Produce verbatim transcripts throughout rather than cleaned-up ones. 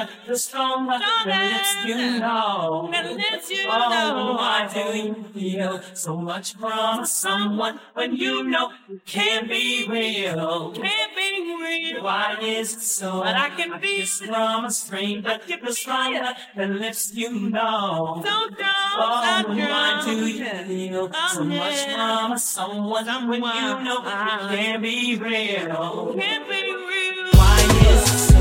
you, the strong one that lets you know. That lets you know. Oh, why do you feel so much from someone when you know it can't be real? Can't be real. Why is it so? But I can be from a stranger, but give the strong one that lets you know. So don't. Oh, why do you feel so much from someone when you know it can't be real? Can't be real. Why is it so?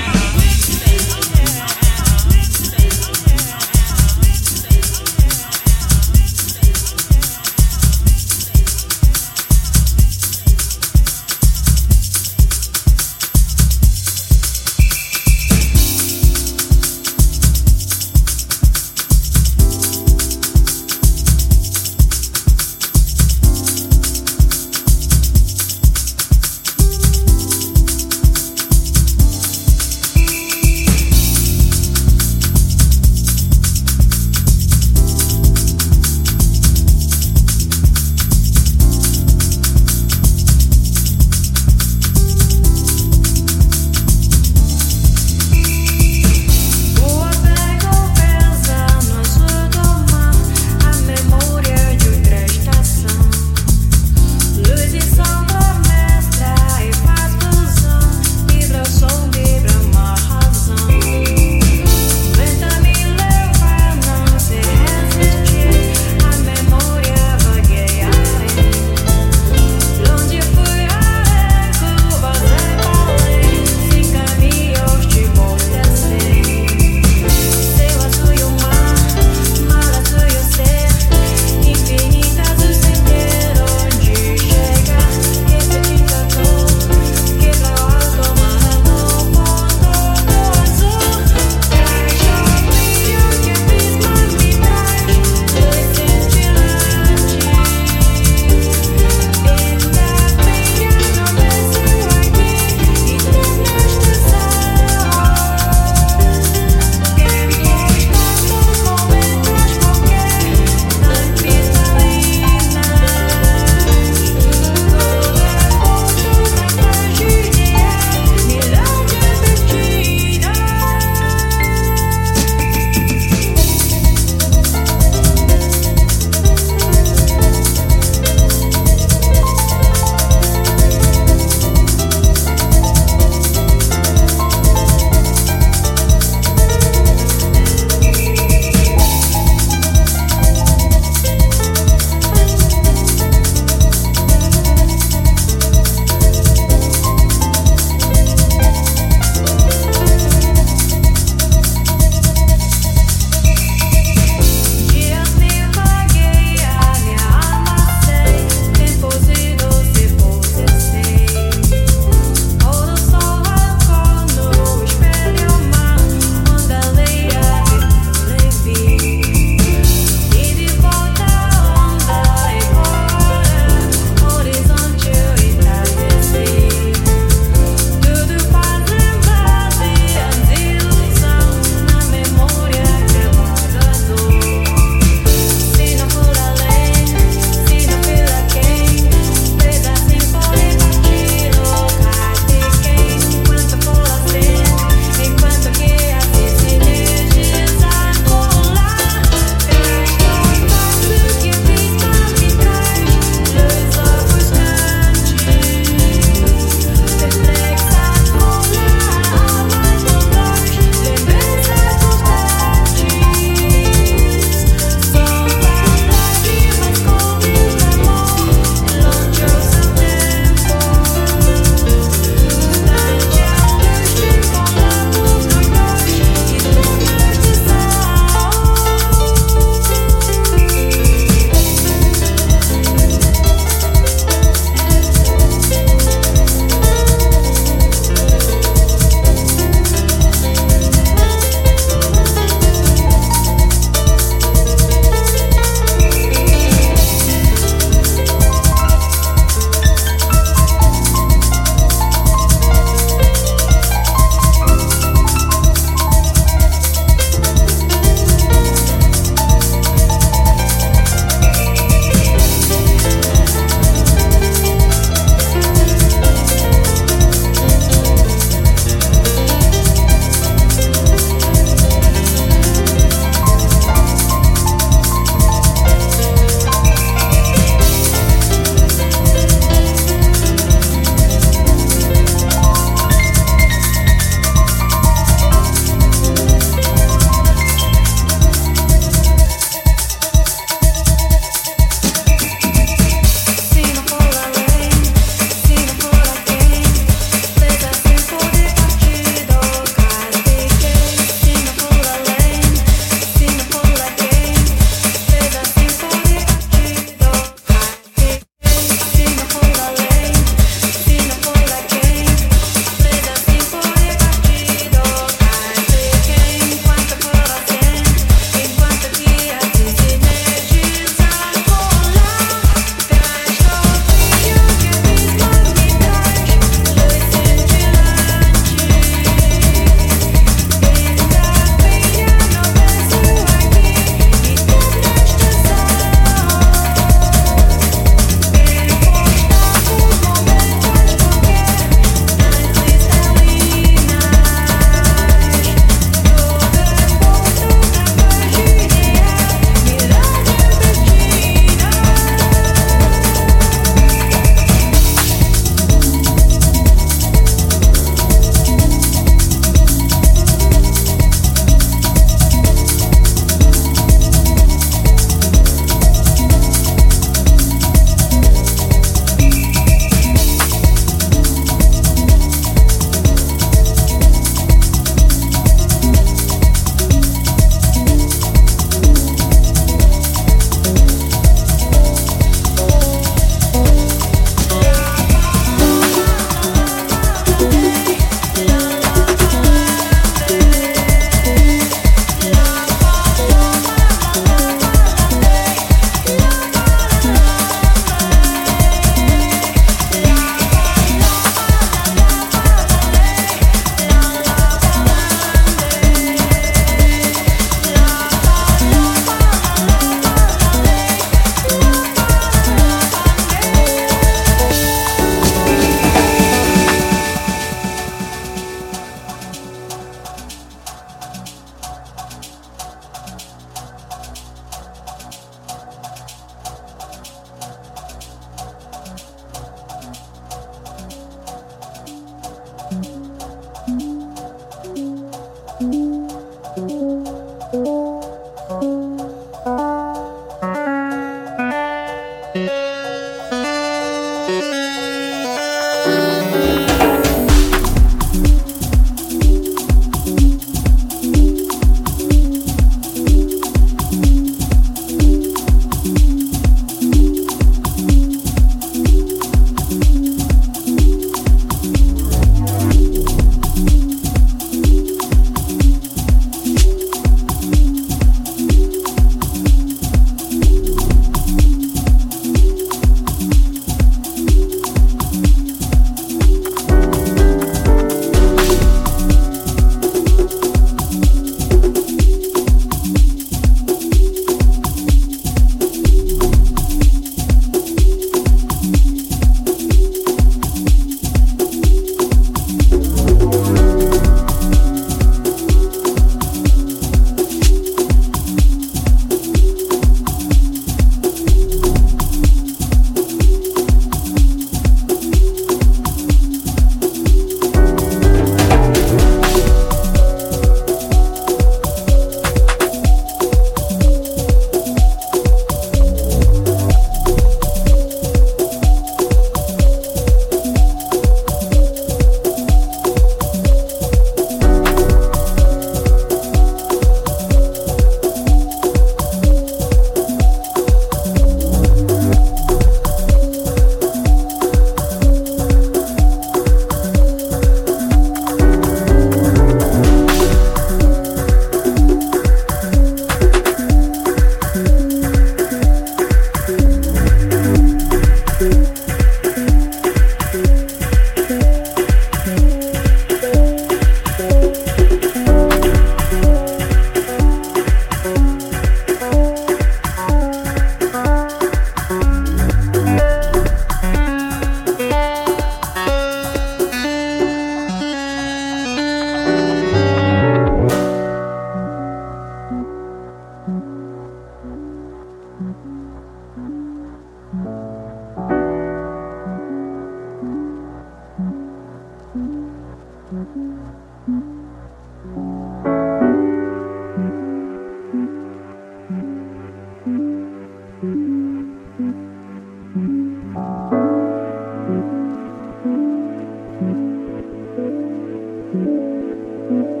We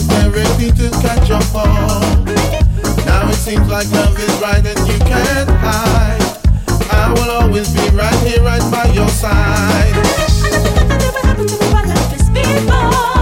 is therapy to catch your fall. Now it seems like love is right and you can't hide. I will always be right here, right by your side. I never, I never, I never happened to me, I love this before.